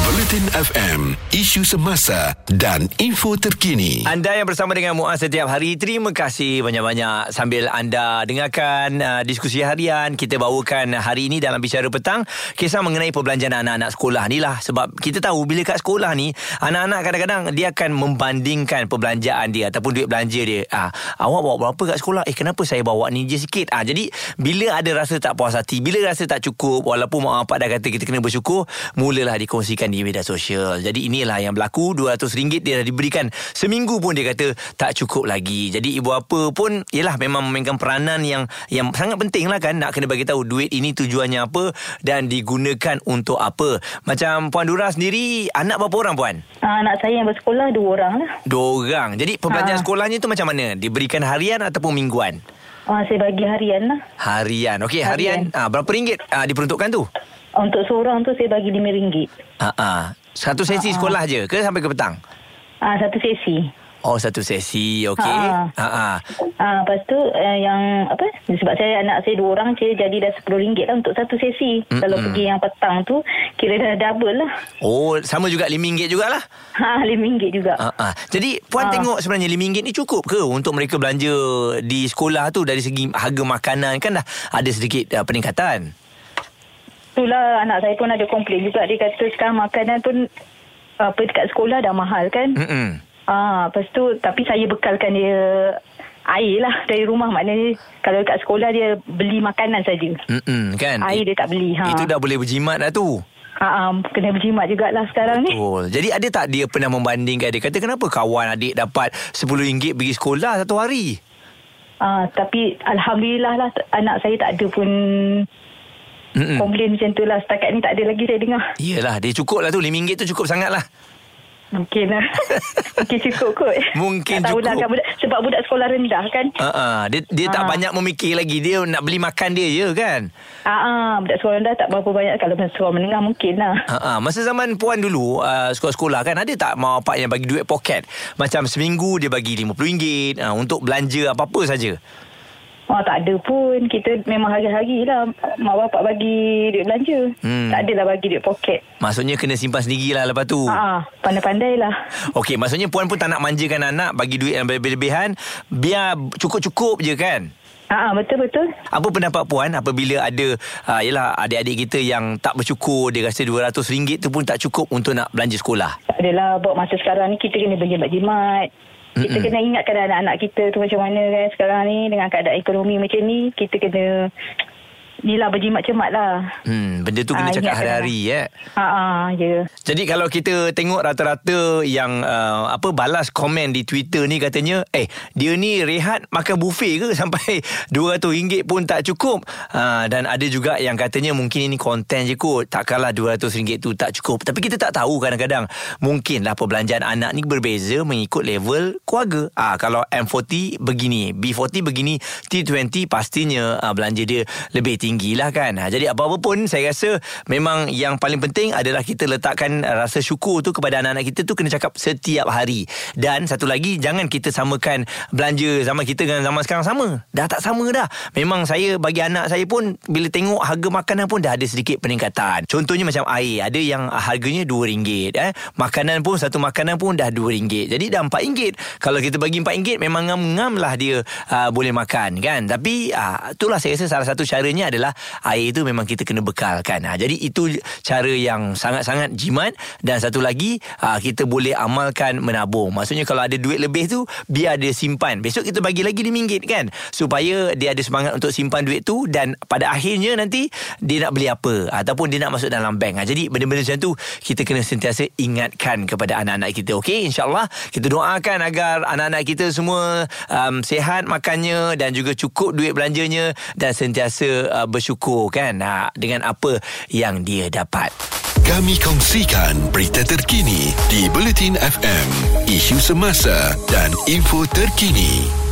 Bulletin FM, isu semasa dan info terkini. Anda yang bersama dengan Muaz setiap hari, terima kasih banyak-banyak. Sambil anda dengarkan diskusi harian, kita bawakan hari ini dalam Bicara Petang, kisah mengenai perbelanjaan anak-anak sekolah ni lah. Sebab kita tahu bila kat sekolah ni, anak-anak kadang-kadang dia akan membandingkan perbelanjaan dia ataupun duit belanja dia. Awak bawa berapa kat sekolah? Kenapa saya bawa ni je sikit? Jadi bila ada rasa tak puas hati, bila rasa tak cukup, walaupun mak bapak dah kata kita kena bersyukur, mulalah dikongsikan di media sosial. Jadi inilah yang berlaku. RM200 dia dah diberikan seminggu pun dia kata tak cukup lagi. Jadi ibu apa pun, yelah, memang memainkan peranan yang sangat penting lah kan. Nak kena bagi tahu duit ini tujuannya apa dan digunakan untuk apa. Macam Puan Dura sendiri, anak berapa orang Puan? Anak saya yang bersekolah 2 orang lah. 2 orang. Jadi perbelanjaan sekolahnya tu macam mana? Diberikan harian ataupun mingguan? Saya bagi harian lah. Harian. Okey, harian. Berapa ringgit diperuntukkan tu? Untuk seorang tu saya bagi RM5. Satu sesi sekolah je ke sampai ke petang? Satu sesi. Oh, satu sesi. Okey. Lepas tu yang apa? Sebab saya anak saya 2 orang, saya jadi dah RM10 lah untuk satu sesi. Kalau pergi yang petang tu kira dah double lah. Oh, sama juga RM5 jugalah. RM5 juga. Jadi Puan tengok sebenarnya RM5 ni cukup ke untuk mereka belanja di sekolah tu? Dari segi harga makanan kan dah ada sedikit peningkatan. Itulah, anak saya pun ada komplain juga. Dia kata sekarang makanan pun dekat sekolah dah mahal kan. Lepas tu tapi saya bekalkan dia air lah dari rumah. Maknanya kalau dekat sekolah dia beli makanan saja. Kan? Air dia tak beli. Itu dah boleh berjimat dah tu. Kena berjimat jugalah sekarang ni. Betul. Jadi ada tak dia pernah membandingkan? Dia kata kenapa kawan adik dapat RM10 pergi sekolah satu hari? Tapi Alhamdulillah lah anak saya tak ada pun komplain macam tu lah. Setakat ni tak ada lagi saya dengar. Yelah, dia cukup lah tu. RM5 tu cukup sangat lah. Mungkin lah. Mungkin cukup kot. Mungkin tak cukup. Tahulah kan, sebab budak sekolah rendah kan. Dia tak banyak memikir lagi. Dia nak beli makan dia je kan. Budak sekolah rendah tak berapa banyak. Kalau sekolah menengah mungkin lah. Masa zaman Puan dulu, sekolah-sekolah kan, ada tak mak bapak yang bagi duit poket? Macam seminggu dia bagi RM50 untuk belanja apa-apa saja. Tak ada pun. Kita memang hari-hari lah mak bapak bagi duit belanja. Tak adalah bagi duit poket. Maksudnya kena simpan sendiri lah lepas tu. Pandai-pandai lah. Okey, maksudnya Puan pun tak nak manjakan anak, bagi duit yang berlebihan. Biar cukup-cukup je kan. Betul-betul. Apa pendapat Puan apabila ada yelah, adik-adik kita yang tak bersyukur? Dia rasa RM200 tu pun tak cukup untuk nak belanja sekolah. Tak adalah. Buat masa sekarang ni kita kena berjimat-jimat. Kita kena ingatkan anak-anak kita tu macam mana kan sekarang ni. Dengan keadaan ekonomi macam ni, kita kena yelah berjimat-jimat lah. Benda tu kena cakap hari-hari ya. Yeah. Jadi kalau kita tengok rata-rata yang balas komen di Twitter ni, katanya dia ni rehat makan buffet ke sampai RM200 pun tak cukup. Dan ada juga yang katanya mungkin ini konten je kot, takkanlah RM200 tu tak cukup. Tapi kita tak tahu, kadang-kadang mungkinlah perbelanjaan anak ni berbeza mengikut level keluarga. Kalau M40 begini, B40 begini, T20 pastinya belanja dia lebih tinggi. Tinggilah kan. Jadi apa-apa pun saya rasa memang yang paling penting adalah kita letakkan rasa syukur tu kepada anak-anak kita tu, kena cakap setiap hari. Dan satu lagi, jangan kita samakan belanja zaman kita dengan zaman sekarang sama. Dah tak sama dah. Memang saya bagi anak saya pun bila tengok harga makanan pun dah ada sedikit peningkatan. Contohnya macam air, ada yang harganya RM2. Makanan pun, satu makanan pun dah RM2. Jadi dah RM4. Kalau kita bagi RM4 memang ngam-ngam lah dia boleh makan kan. Tapi itulah saya rasa salah satu caranya adalah air itu memang kita kena bekalkan. Jadi itu cara yang sangat-sangat jimat. Dan satu lagi, kita boleh amalkan menabung. Maksudnya kalau ada duit lebih tu, biar dia simpan. Besok kita bagi lagi RM5 kan, supaya dia ada semangat untuk simpan duit tu. Dan pada akhirnya nanti dia nak beli apa, ataupun dia nak masuk dalam bank. Jadi benda-benda macam tu kita kena sentiasa ingatkan kepada anak-anak kita. Okey, insyaAllah kita doakan agar anak-anak kita semua sihat makannya, dan juga cukup duit belanjanya, dan sentiasa bersyukur kan dengan apa yang dia dapat. Kami kongsikan berita terkini di Bulletin FM, isu semasa dan info terkini.